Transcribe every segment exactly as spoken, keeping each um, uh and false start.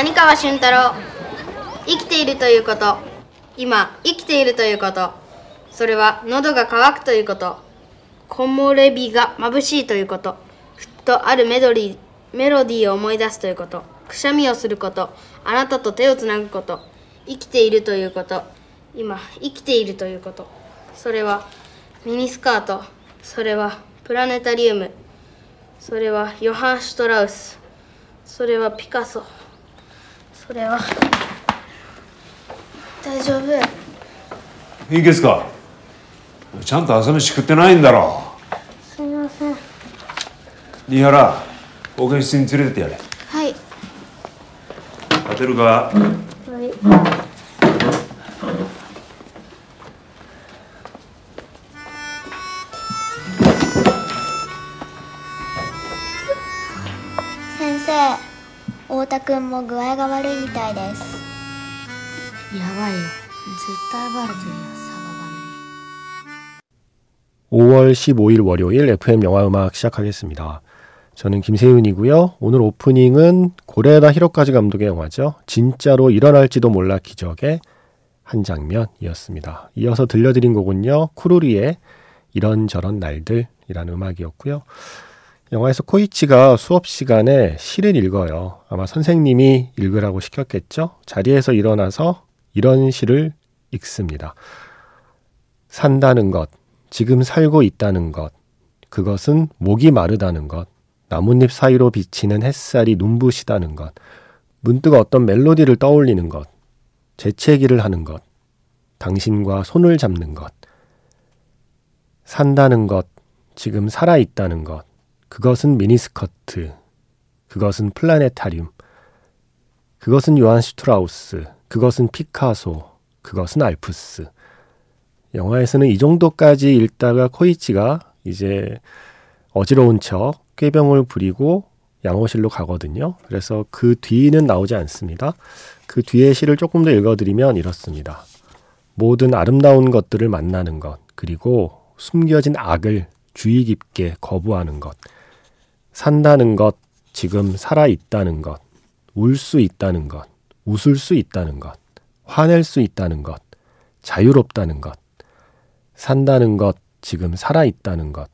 다니카와 슌타로生きているということ今生きているということそれは喉が渇くということ木漏れ日が眩しいということふっとあるメドリーメロディーを思い出すということくしゃみをすることあなたと手をつなぐこと生きているということ今生きているということそれはミニスカートそれはプラネタリウムそれはヨハン・シュトラウスそれはピカソそれは大丈夫いいですかちゃんと朝飯食ってないんだろすいません新原保健室に連れてってやれはい当てるかはい太田くんも具合が悪いみたいですやばいよ絶対バレてるよ사과하는 오월 십오일 월요일 에프엠 영화음악 시작하겠습니다. 저는 김세윤이고요. 오늘 오프닝은 고레다 히로카즈 감독의 영화죠. 진짜로 일어날지도 몰라 기적의 한 장면이었습니다. 이어서 들려드린 곡은요. 쿠루리의 이런저런 날들이라는 음악이었고요. 영화에서 코이치가 수업 시간에 시를 읽어요. 아마 선생님이 읽으라고 시켰겠죠? 자리에서 일어나서 이런 시를 읽습니다. 산다는 것, 지금 살고 있다는 것, 그것은 목이 마르다는 것, 나뭇잎 사이로 비치는 햇살이 눈부시다는 것, 문득 어떤 멜로디를 떠올리는 것, 재채기를 하는 것, 당신과 손을 잡는 것, 산다는 것, 지금 살아있다는 것, 그것은 미니스커트, 그것은 플라네타리움, 그것은 요한 슈트라우스, 그것은 피카소, 그것은 알프스. 영화에서는 이 정도까지 읽다가 코이치가 이제 어지러운 척 꾀병을 부리고 양호실로 가거든요. 그래서 그 뒤는 나오지 않습니다. 그 뒤에 시를 조금 더 읽어드리면 이렇습니다. 모든 아름다운 것들을 만나는 것, 그리고 숨겨진 악을 주의 깊게 거부하는 것, 산다는 것, 지금 살아있다는 것, 울 수 있다는 것, 웃을 수 있다는 것, 화낼 수 있다는 것, 자유롭다는 것, 산다는 것, 지금 살아있다는 것,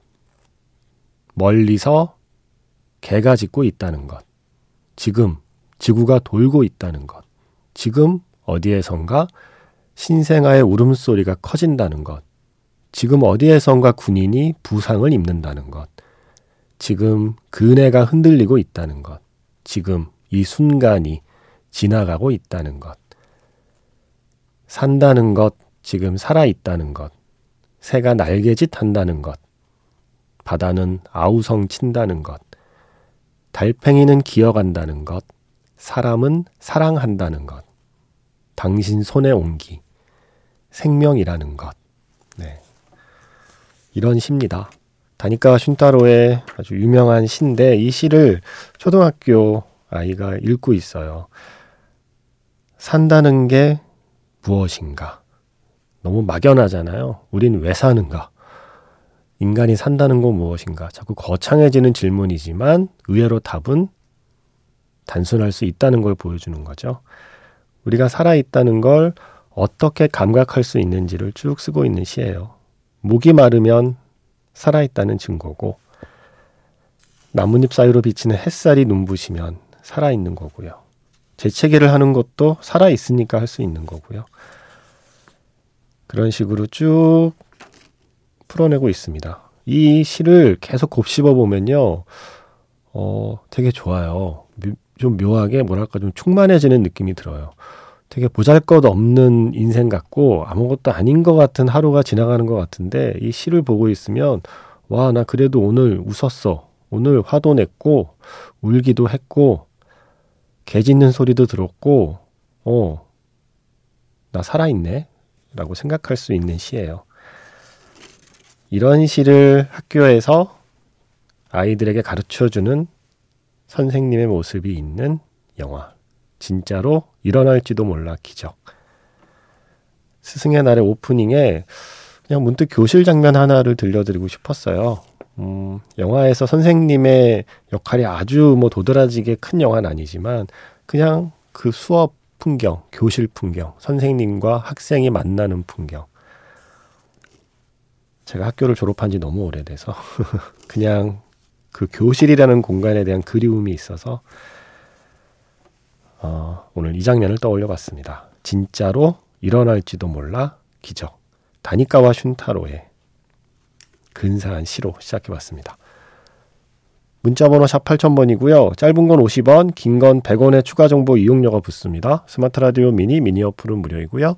멀리서 개가 짖고 있다는 것, 지금 지구가 돌고 있다는 것, 지금 어디에선가 신생아의 울음소리가 커진다는 것, 지금 어디에선가 군인이 부상을 입는다는 것, 지금 그네가 흔들리고 있다는 것, 지금 이 순간이 지나가고 있다는 것, 산다는 것, 지금 살아있다는 것, 새가 날개짓 한다는 것, 바다는 아우성 친다는 것, 달팽이는 기어간다는 것, 사람은 사랑한다는 것, 당신 손의 온기, 생명이라는 것. 네, 이런 시입니다. 다니카와 슌타로의 아주 유명한 시인데 이 시를 초등학교 아이가 읽고 있어요. 산다는 게 무엇인가? 너무 막연하잖아요. 우린 왜 사는가? 인간이 산다는 건 무엇인가? 자꾸 거창해지는 질문이지만 의외로 답은 단순할 수 있다는 걸 보여주는 거죠. 우리가 살아있다는 걸 어떻게 감각할 수 있는지를 쭉 쓰고 있는 시예요. 목이 마르면 살아있다는 증거고 나뭇잎 사이로 비치는 햇살이 눈부시면 살아있는 거고요. 재채기를 하는 것도 살아있으니까 할 수 있는 거고요. 그런 식으로 쭉 풀어내고 있습니다. 이 시를 계속 곱씹어 보면요. 어, 되게 좋아요. 좀 묘하게 뭐랄까 좀 충만해지는 느낌이 들어요. 되게 보잘것없는 인생 같고 아무것도 아닌 것 같은 하루가 지나가는 것 같은데 이 시를 보고 있으면 와, 나 그래도 오늘 웃었어. 오늘 화도 냈고 울기도 했고 개 짖는 소리도 들었고 어, 나 살아있네 라고 생각할 수 있는 시예요. 이런 시를 학교에서 아이들에게 가르쳐주는 선생님의 모습이 있는 영화 진짜로 일어날지도 몰라 기적. 스승의 날의 오프닝에 그냥 문득 교실 장면 하나를 들려드리고 싶었어요. 음, 영화에서 선생님의 역할이 아주 뭐 도드라지게 큰 영화는 아니지만 그냥 그 수업 풍경, 교실 풍경, 선생님과 학생이 만나는 풍경. 제가 학교를 졸업한 지 너무 오래돼서 그냥 그 교실이라는 공간에 대한 그리움이 있어서 어, 오늘 이 장면을 떠올려 봤습니다. 진짜로 일어날지도 몰라 기적. 다니카와 슌타로의 근사한 시로 시작해 봤습니다. 문자번호 샵 팔천 번이고요. 짧은 건 오십 원, 긴 건 백 원의 추가 정보 이용료가 붙습니다. 스마트 라디오 미니, 미니 어플은 무료이고요.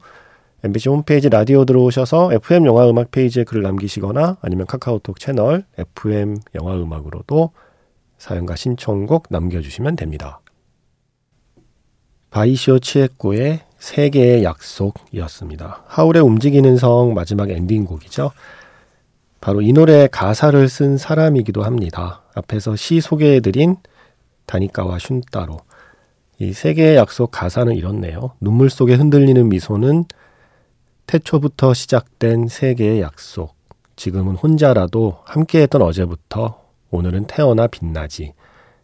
엠비씨 홈페이지 라디오 들어오셔서 에프엠 영화음악 페이지에 글을 남기시거나 아니면 카카오톡 채널 에프엠 영화음악으로도 사연과 신청곡 남겨주시면 됩니다. 바이쇼 치에코의 세계의 약속이었습니다. 하울의 움직이는 성 마지막 엔딩곡이죠. 바로 이 노래의 가사를 쓴 사람이기도 합니다. 앞에서 시 소개해드린 다니카와 슌타로. 이 세계의 약속 가사는 이렇네요. 눈물 속에 흔들리는 미소는 태초부터 시작된 세계의 약속. 지금은 혼자라도 함께했던 어제부터 오늘은 태어나 빛나지.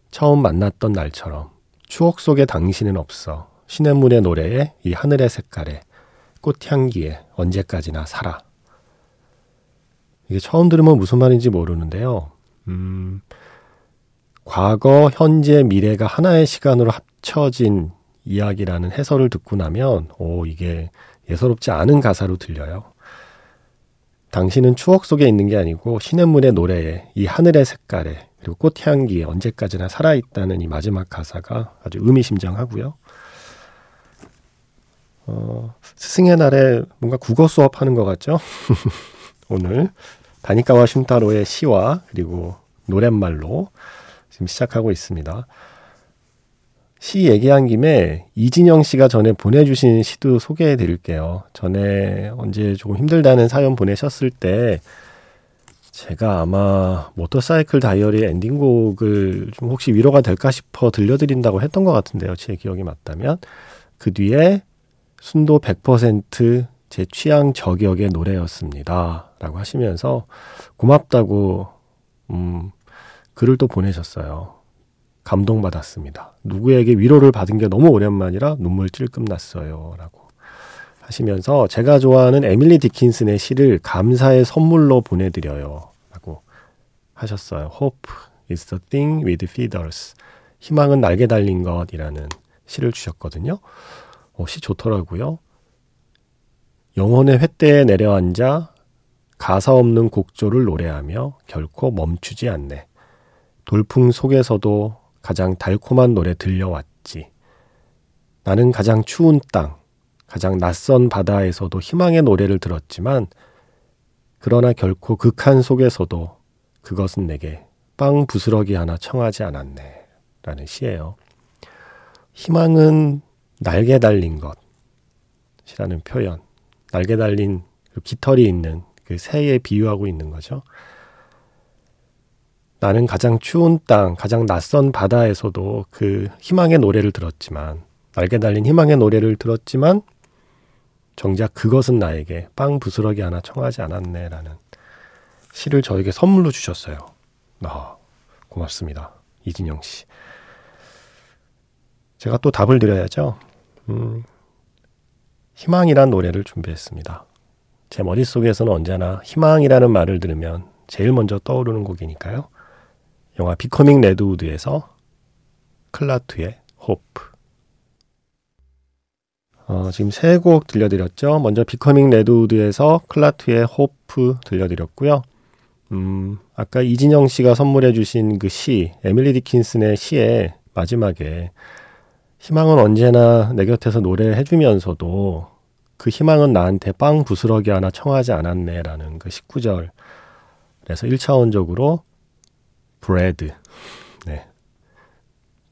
처음 만났던 날처럼. 추억 속에 당신은 없어. 시냇물의 노래에 이 하늘의 색깔에 꽃향기에 언제까지나 살아. 이게 처음 들으면 무슨 말인지 모르는데요. 음, 과거, 현재, 미래가 하나의 시간으로 합쳐진 이야기라는 해설을 듣고 나면 오, 이게 예사롭지 않은 가사로 들려요. 당신은 추억 속에 있는 게 아니고 시냇물의 노래에, 이 하늘의 색깔에, 그리고 꽃향기에 언제까지나 살아있다는 이 마지막 가사가 아주 의미심장하고요. 어, 스승의 날에 뭔가 국어 수업하는 것 같죠? 오늘 다니카와 슌타로의 시와 그리고 노랫말로 지금 시작하고 있습니다. 시 얘기한 김에 이진영 씨가 전에 보내주신 시도 소개해 드릴게요. 전에 언제 조금 힘들다는 사연 보내셨을 때 제가 아마 모터사이클 다이어리 엔딩곡을 좀 혹시 위로가 될까 싶어 들려드린다고 했던 것 같은데요. 제 기억이 맞다면. 그 뒤에 순도 백 퍼센트 제 취향 저격의 노래였습니다. 라고 하시면서 고맙다고 음, 글을 또 보내셨어요. 감동받았습니다. 누구에게 위로를 받은 게 너무 오랜만이라 눈물 찔끔 났어요. 라고 하시면서 제가 좋아하는 에밀리 디킨슨의 시를 감사의 선물로 보내드려요. 라고 하셨어요. Hope is the thing with feathers. 희망은 날개 달린 것이라는 시를 주셨거든요. 어, 시 좋더라고요. 영혼의 횃대에 내려앉아 가사 없는 곡조를 노래하며 결코 멈추지 않네. 돌풍 속에서도 가장 달콤한 노래 들려왔지. 나는 가장 추운 땅, 가장 낯선 바다에서도 희망의 노래를 들었지만 그러나 결코 극한 속에서도 그것은 내게 빵 부스러기 하나 청하지 않았네. 라는 시예요. 희망은 날개 달린 것이라는 표현. 날개 달린 깃털이 있는 그 새에 비유하고 있는 거죠. 나는 가장 추운 땅, 가장 낯선 바다에서도 그 희망의 노래를 들었지만, 날개 달린 희망의 노래를 들었지만 정작 그것은 나에게 빵 부스러기 하나 청하지 않았네라는 시를 저에게 선물로 주셨어요. 아, 고맙습니다. 이진영 씨. 제가 또 답을 드려야죠. 음... 희망이란 노래를 준비했습니다. 제 머릿속에서는 언제나 희망이라는 말을 들으면 제일 먼저 떠오르는 곡이니까요. 영화 비커밍 레드우드에서 클라투의 호프. 어, 지금 세 곡 들려드렸죠. 먼저 비커밍 레드우드에서 클라투의 호프 들려드렸고요. 음, 아까 이진영 씨가 선물해 주신 그 시, 에밀리 디킨슨의 시의 마지막에 희망은 언제나 내 곁에서 노래해주면서도 그 희망은 나한테 빵 부스러기 하나 청하지 않았네 라는 그 십구 절에서 일 차원적으로 브레드, 네,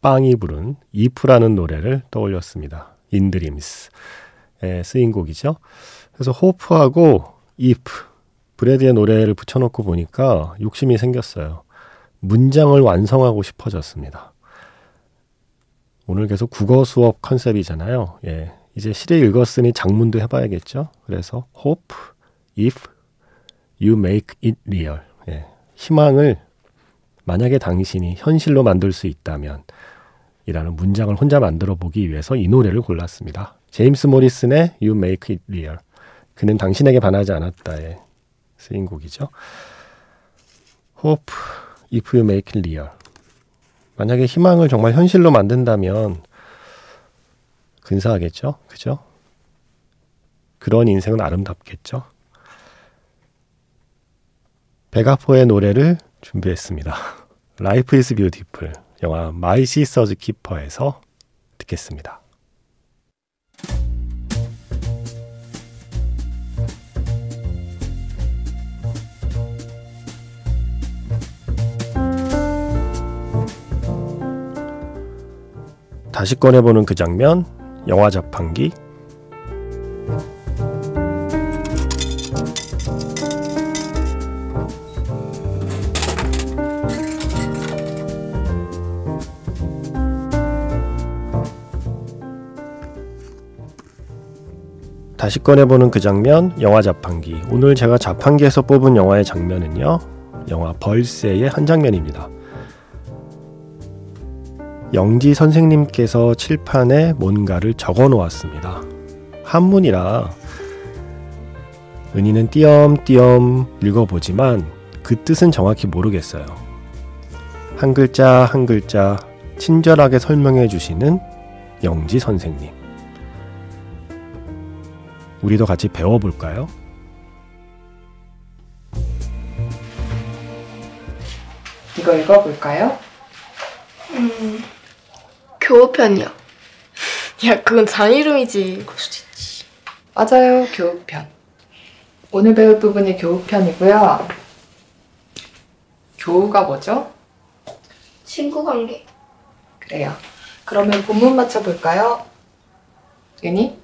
빵이 부른 if라는 노래를 떠올렸습니다. In Dreams에 쓰인 곡이죠. 그래서 hope하고 if, 브레드의 노래를 붙여놓고 보니까 욕심이 생겼어요. 문장을 완성하고 싶어졌습니다. 오늘 계속 국어 수업 컨셉이잖아요. 예, 이제 시를 읽었으니 작문도 해봐야겠죠. 그래서 hope if you make it real. 예, 희망을 만약에 당신이 현실로 만들 수 있다면 이라는 문장을 혼자 만들어 보기 위해서 이 노래를 골랐습니다. 제임스 모리슨의 You Make It Real, 그는 당신에게 반하지 않았다에 쓰인 곡이죠. Hope if you make it real. 만약에 희망을 정말 현실로 만든다면 근사하겠죠? 그죠? 그런 인생은 아름답겠죠? 베가포의 노래를 준비했습니다. Life is Beautiful, 영화 My Sister's Keeper에서 듣겠습니다. 다시 꺼내보는 그 장면, 영화 자판기. 다시 꺼내보는 그 장면, 영화 자판기. 오늘 제가 자판기에서 뽑은 영화의 장면은요, 영화 벌새의 한 장면입니다. 영지 선생님께서 칠판에 뭔가를 적어 놓았습니다. 한문이라 은희는 띄엄띄엄 읽어보지만 그 뜻은 정확히 모르겠어요. 한 글자 한 글자 친절하게 설명해 주시는 영지 선생님. 우리도 같이 배워볼까요? 이거 읽어볼까요? 음... 교우편이요. 야, 그건 장 이름이지. 그럴 수도 있지. 맞아요, 교우편. 오늘 배울 부분이 교우편이고요. 교우가 뭐죠? 친구 관계. 그래요. 그러면 본문 맞춰볼까요? 은희?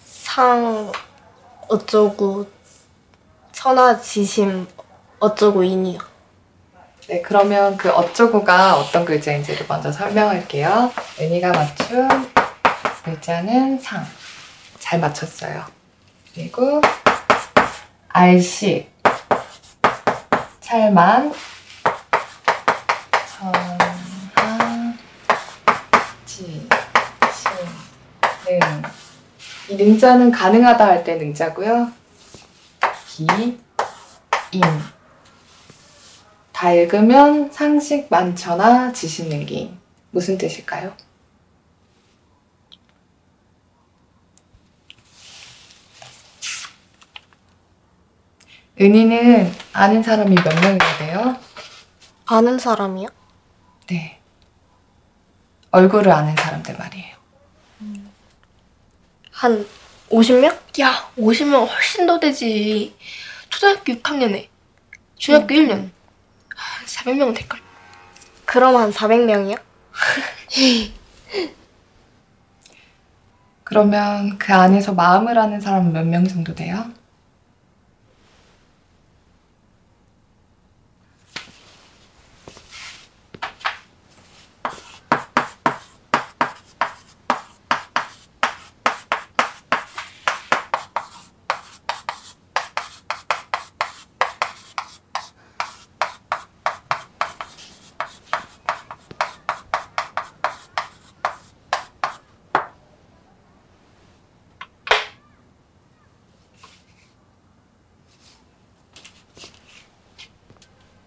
상 어쩌고 천하 지심 어쩌고 인이요. 네, 그러면 그 어쩌고가 어떤 글자인지를 먼저 설명할게요. 은희가 맞춘 글자는 상. 잘 맞췄어요. 그리고 알씨, 찰만, 천하, 지, 신, 능. 이 능자는 가능하다 할 때 능자고요. 기, 인. 다 읽으면 상식 만천하 지신능기. 무슨 뜻일까요? 은희는 아는 사람이 몇 명이나 돼요? 아는 사람이요? 네. 얼굴을 아는 사람들 말이에요. 음, 한 오십 명? 야, 오십 명 훨씬 더 되지. 초등학교 육 학년에 중학교 음. 일 년. 사백 명은 될걸. 그럼 한 사백 명이요? 그러면 그 안에서 마음을 아는 사람은 몇 명 정도 돼요?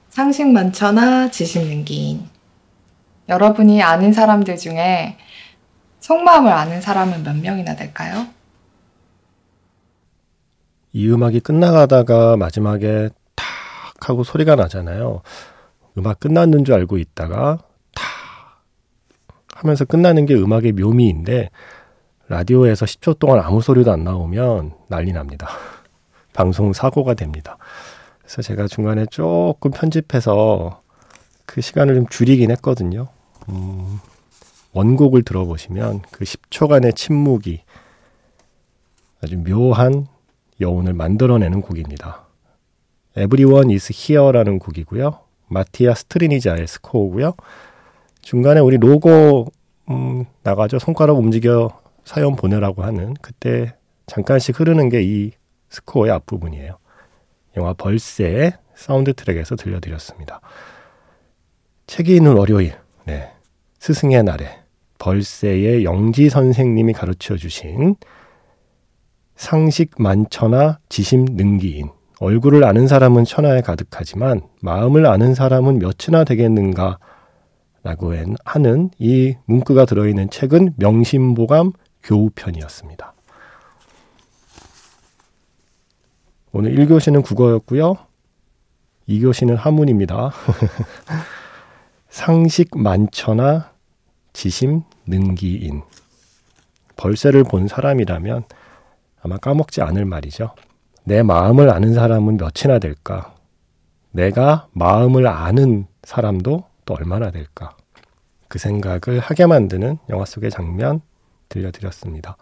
상식 만천하 지신능기인. 여러분이 아는 사람들 중에 속마음을 아는 사람은 몇 명이나 될까요? 이 음악이 끝나가다가 마지막에 탁 하고 소리가 나잖아요. 음악 끝났는 줄 알고 있다가 탁 하면서 끝나는 게 음악의 묘미인데, 라디오에서 십 초 동안 아무 소리도 안 나오면 난리 납니다. 방송 사고가 됩니다. 그래서 제가 중간에 조금 편집해서 그 시간을 좀 줄이긴 했거든요. 음, 원곡을 들어보시면 그 십 초간의 침묵이 아주 묘한 여운을 만들어내는 곡입니다. Everyone is here라는 곡이고요. 마티아 스트리니자의 스코어고요. 중간에 우리 로고 음, 나가죠. 손가락 움직여 사연 보내라고 하는, 그때 잠깐씩 흐르는 게 이 스코어의 앞부분이에요. 영화 벌새의 사운드 트랙에서 들려드렸습니다. 책이 있는 월요일, 네, 스승의 날에 벌새의 영지 선생님이 가르쳐 주신 상식 만천하 지심 능기인, 얼굴을 아는 사람은 천하에 가득하지만 마음을 아는 사람은 몇이나 되겠는가 라고 하는 이 문구가 들어있는 책은 명심보감 교우편이었습니다. 오늘 일 교시는 국어였고요. 이 교시는 한문입니다. 상식 만천하 지심 능기인, 벌새를 본 사람이라면 아마 까먹지 않을 말이죠. 내 마음을 아는 사람은 몇이나 될까? 내가 마음을 아는 사람도 또 얼마나 될까? 그 생각을 하게 만드는 영화 속의 장면 들려드렸습니다.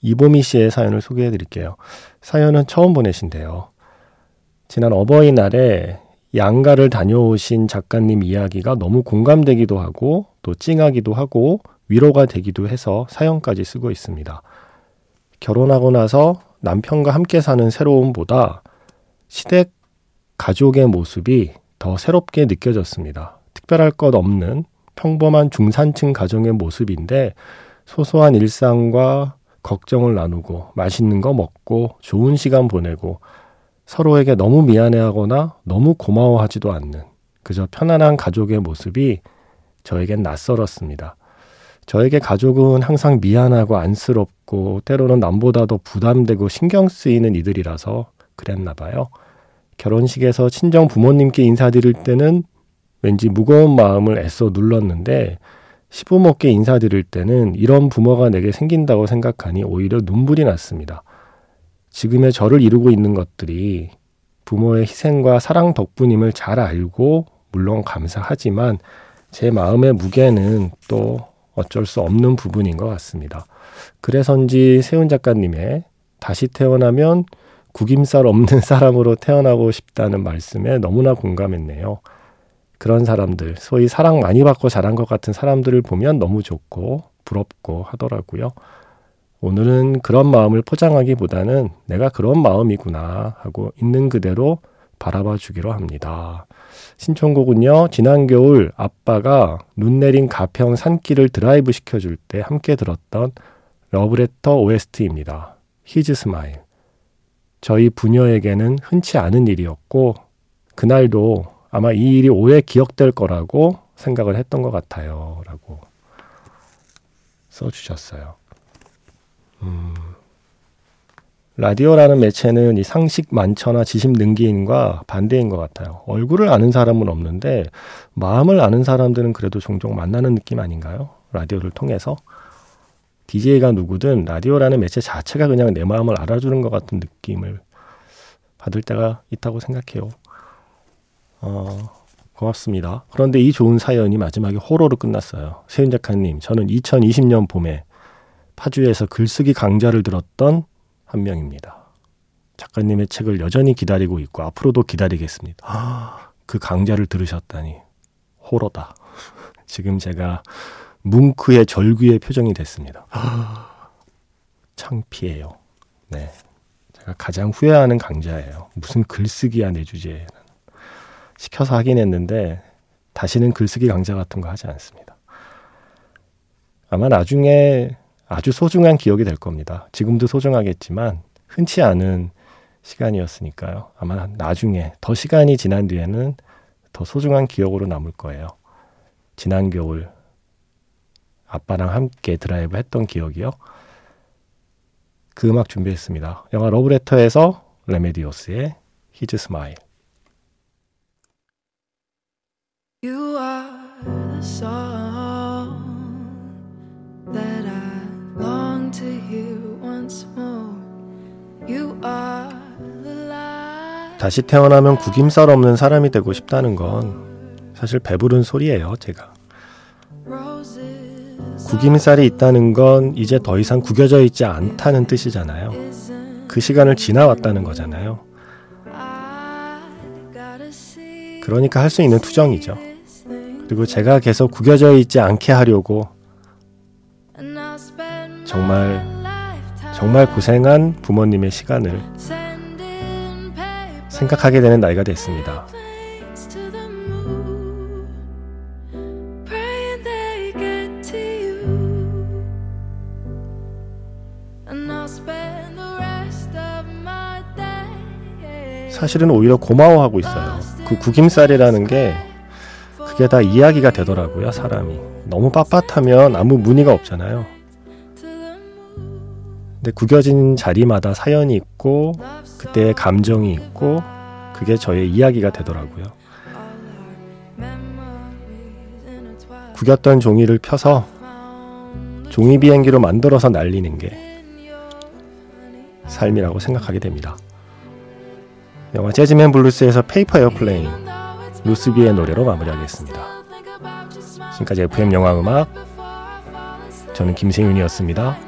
이보미 씨의 사연을 소개해드릴게요. 사연은 처음 보내신대요. 지난 어버이날에 양가를 다녀오신 작가님 이야기가 너무 공감되기도 하고 또 찡하기도 하고 위로가 되기도 해서 사연까지 쓰고 있습니다. 결혼하고 나서 남편과 함께 사는 새로움보다 시댁 가족의 모습이 더 새롭게 느껴졌습니다. 특별할 것 없는 평범한 중산층 가정의 모습인데 소소한 일상과 걱정을 나누고 맛있는 거 먹고 좋은 시간 보내고 서로에게 너무 미안해하거나 너무 고마워하지도 않는 그저 편안한 가족의 모습이 저에겐 낯설었습니다. 저에게 가족은 항상 미안하고 안쓰럽고 때로는 남보다 더 부담되고 신경 쓰이는 이들이라서 그랬나 봐요. 결혼식에서 친정 부모님께 인사드릴 때는 왠지 무거운 마음을 애써 눌렀는데 시부모께 인사드릴 때는 이런 부모가 내게 생긴다고 생각하니 오히려 눈물이 났습니다. 지금의 저를 이루고 있는 것들이 부모의 희생과 사랑 덕분임을 잘 알고 물론 감사하지만 제 마음의 무게는 또 어쩔 수 없는 부분인 것 같습니다. 그래서인지 세훈 작가님의 다시 태어나면 구김살 없는 사람으로 태어나고 싶다는 말씀에 너무나 공감했네요. 그런 사람들, 소위 사랑 많이 받고 자란 것 같은 사람들을 보면 너무 좋고 부럽고 하더라고요. 오늘은 그런 마음을 포장하기보다는 내가 그런 마음이구나 하고 있는 그대로 바라봐 주기로 합니다. 신청곡은요, 지난 겨울 아빠가 눈 내린 가평 산길을 드라이브 시켜줄 때 함께 들었던 러브레터 오에스티입니다. His Smile. 저희 부녀에게는 흔치 않은 일이었고 그날도 아마 이 일이 오래 기억될 거라고 생각을 했던 것 같아요 라고 써주셨어요. 음... 라디오라는 매체는 이 상식 만천하 지심 능기인과 반대인 것 같아요. 얼굴을 아는 사람은 없는데 마음을 아는 사람들은 그래도 종종 만나는 느낌 아닌가요? 라디오를 통해서. 디제이가 누구든 라디오라는 매체 자체가 그냥 내 마음을 알아주는 것 같은 느낌을 받을 때가 있다고 생각해요. 어, 고맙습니다. 그런데 이 좋은 사연이 마지막에 호로로 끝났어요. 세윤 작가님, 저는 이천이십 년 봄에 파주에서 글쓰기 강좌를 들었던 한 명입니다. 작가님의 책을 여전히 기다리고 있고 앞으로도 기다리겠습니다. 아, 그 강좌를 들으셨다니 호러다. 지금 제가 뭉크의 절규의 표정이 됐습니다. 아, 창피해요. 네, 제가 가장 후회하는 강좌예요. 무슨 글쓰기야 내 주제에는. 시켜서 하긴 했는데 다시는 글쓰기 강좌 같은 거 하지 않습니다. 아마 나중에 아주 소중한 기억이 될 겁니다. 지금도 소중하겠지만 흔치 않은 시간이었으니까요. 아마 나중에 더 시간이 지난 뒤에는 더 소중한 기억으로 남을 거예요. 지난 겨울 아빠랑 함께 드라이브 했던 기억이요. 그 음악 준비했습니다. 영화 러브레터에서 레메디오스의 His Smile. You are the song that I long to hear once more. You are the light. 다시 태어나면 구김살 없는 사람이 되고 싶다는 건 사실 배부른 소리예요, 제가. 구김살이 있다는 건 이제 더 이상 구겨져 있지 않다는 뜻이잖아요. 그 시간을 지나왔다는 거잖아요. 그러니까 할 수 있는 투정이죠. 그리고 제가 계속 구겨져 있지 않게 하려고 정말 정말 고생한 부모님의 시간을 생각하게 되는 나이가 됐습니다. 사실은 오히려 고마워하고 있어요. 그 구김살이라는 게 그게 다 이야기가 되더라고요. 사람이 너무 빳빳하면 아무 무늬가 없잖아요. 근데 구겨진 자리마다 사연이 있고 그때의 감정이 있고 그게 저의 이야기가 되더라고요. 구겼던 종이를 펴서 종이 비행기로 만들어서 날리는 게 삶이라고 생각하게 됩니다. 영화 재즈맨 블루스에서 페이퍼 에어플레인, 루스비의 노래로 마무리하겠습니다. 지금까지 에프엠 영화음악, 저는 김세윤이었습니다.